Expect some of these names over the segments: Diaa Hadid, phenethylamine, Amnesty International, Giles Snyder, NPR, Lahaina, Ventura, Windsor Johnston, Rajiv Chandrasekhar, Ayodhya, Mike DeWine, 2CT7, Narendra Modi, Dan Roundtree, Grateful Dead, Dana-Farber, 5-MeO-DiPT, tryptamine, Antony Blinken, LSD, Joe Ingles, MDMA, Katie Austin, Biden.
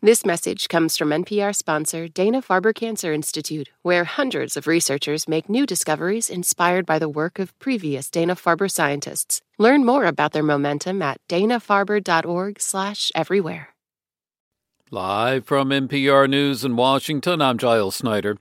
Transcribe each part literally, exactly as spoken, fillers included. This message comes from N P R sponsor Dana-Farber Cancer Institute, where hundreds of researchers make new discoveries inspired by the work of previous Dana-Farber scientists. Learn more about their momentum at dana farber dot org slash everywhere. Live from N P R News in Washington, I'm Giles Snyder.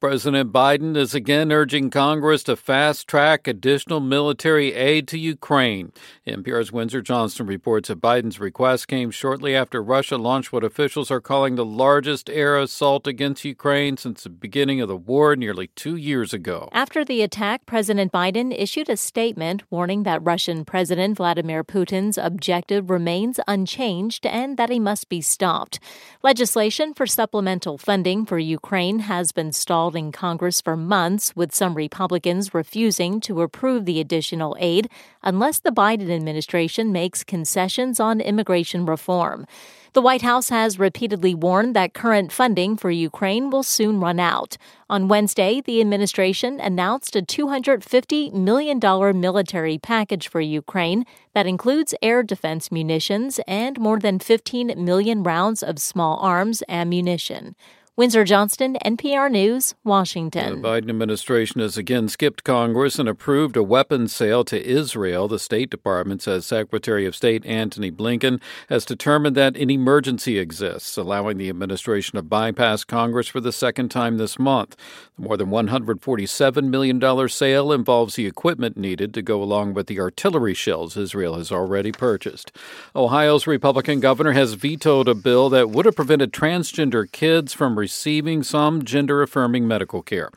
President Biden is again urging Congress to fast-track additional military aid to Ukraine. N P R's Windsor Johnston reports that Biden's request came shortly after Russia launched what officials are calling the largest air assault against Ukraine since the beginning of the war nearly two years ago. After the attack, President Biden issued a statement warning that Russian President Vladimir Putin's objective remains unchanged and that he must be stopped. Legislation for supplemental funding for Ukraine has been stalled in Congress for months, with some Republicans refusing to approve the additional aid unless the Biden administration makes concessions on immigration reform. The White House has repeatedly warned that current funding for Ukraine will soon run out. On Wednesday, the administration announced a two hundred fifty million dollars military package for Ukraine that includes air defense munitions and more than fifteen million rounds of small arms ammunition. Windsor Johnston, N P R News, Washington. The Biden administration has again skipped Congress and approved a weapons sale to Israel. The State Department says Secretary of State Antony Blinken has determined that an emergency exists, allowing the administration to bypass Congress for the second time this month. The more than one hundred forty-seven million dollars sale involves the equipment needed to go along with the artillery shells Israel has already purchased. Ohio's Republican governor has vetoed a bill that would have prevented transgender kids from receiving receiving some gender-affirming medical care.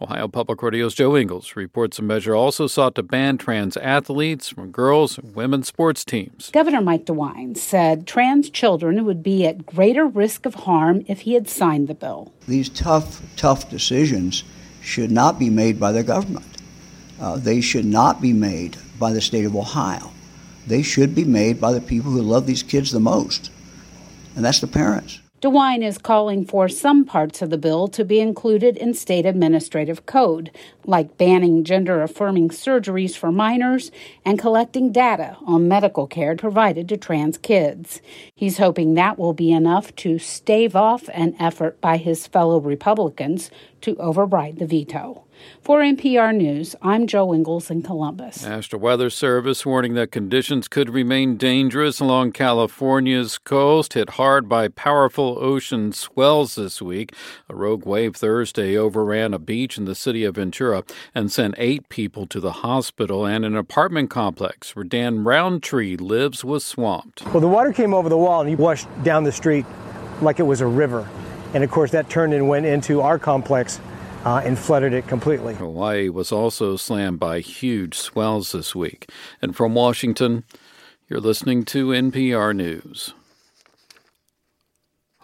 Ohio Public Radio's Joe Ingles reports a measure also sought to ban trans athletes from girls and women's sports teams. Governor Mike DeWine said trans children would be at greater risk of harm if he had signed the bill. These tough, tough decisions should not be made by the government. Uh, they should not be made by the state of Ohio. They should be made by the people who love these kids the most, and that's the parents. DeWine is calling for some parts of the bill to be included in state administrative code, like banning gender-affirming surgeries for minors and collecting data on medical care provided to trans kids. He's hoping that will be enough to stave off an effort by his fellow Republicans to override the veto. For N P R News, I'm Joe Ingles in Columbus. National Weather Service warning that conditions could remain dangerous along California's coast, hit hard by powerful ocean swells this week. A rogue wave Thursday overran a beach in the city of Ventura and sent eight people to the hospital, and an apartment complex where Dan Roundtree lives was swamped. Well, the water came over the wall and he washed down the street like it was a river. And, of course, that turned and went into our complex Uh, and flooded it completely. Hawaii was also slammed by huge swells this week. And from Washington, you're listening to N P R News.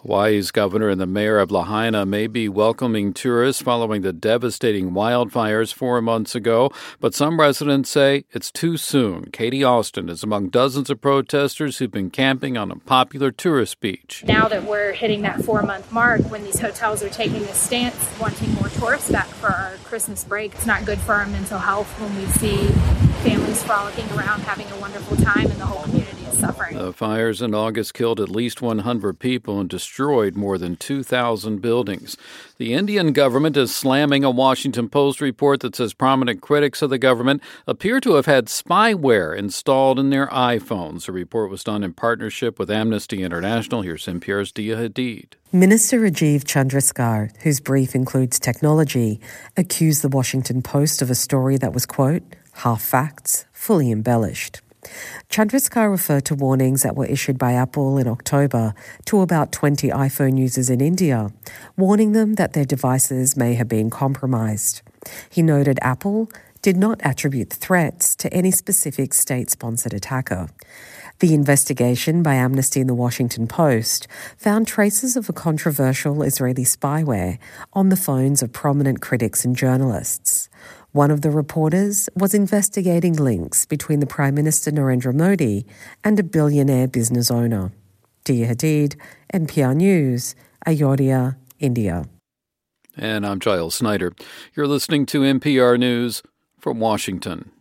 Hawaii's governor and the mayor of Lahaina may be welcoming tourists following the devastating wildfires four months ago, but some residents say it's too soon. Katie Austin is among dozens of protesters who've been camping on a popular tourist beach. Now that we're hitting that four-month mark, when these hotels are taking a stance, wanting more tourists back for our Christmas break, it's not good for our mental health when we see families frolicking around, having a wonderful time, and the whole community. Suffering. The fires in August killed at least one hundred people and destroyed more than two thousand buildings. The Indian government is slamming a Washington Post report that says prominent critics of the government appear to have had spyware installed in their iPhones. The report was done in partnership with Amnesty International. Here's N P R's Diaa Hadid. Minister Rajiv Chandrasekhar, whose brief includes technology, accused the Washington Post of a story that was, quote, half facts, fully embellished. Chandrasekhar referred to warnings that were issued by Apple in October to about twenty iPhone users in India, warning them that their devices may have been compromised. He noted Apple did not attribute threats to any specific state-sponsored attacker. The investigation by Amnesty and the Washington Post found traces of a controversial Israeli spyware on the phones of prominent critics and journalists. One of the reporters was investigating links between the Prime Minister Narendra Modi and a billionaire business owner. Diaa Hadid, N P R News, Ayodhya, India. And I'm Giles Snyder. You're listening to N P R News from Washington.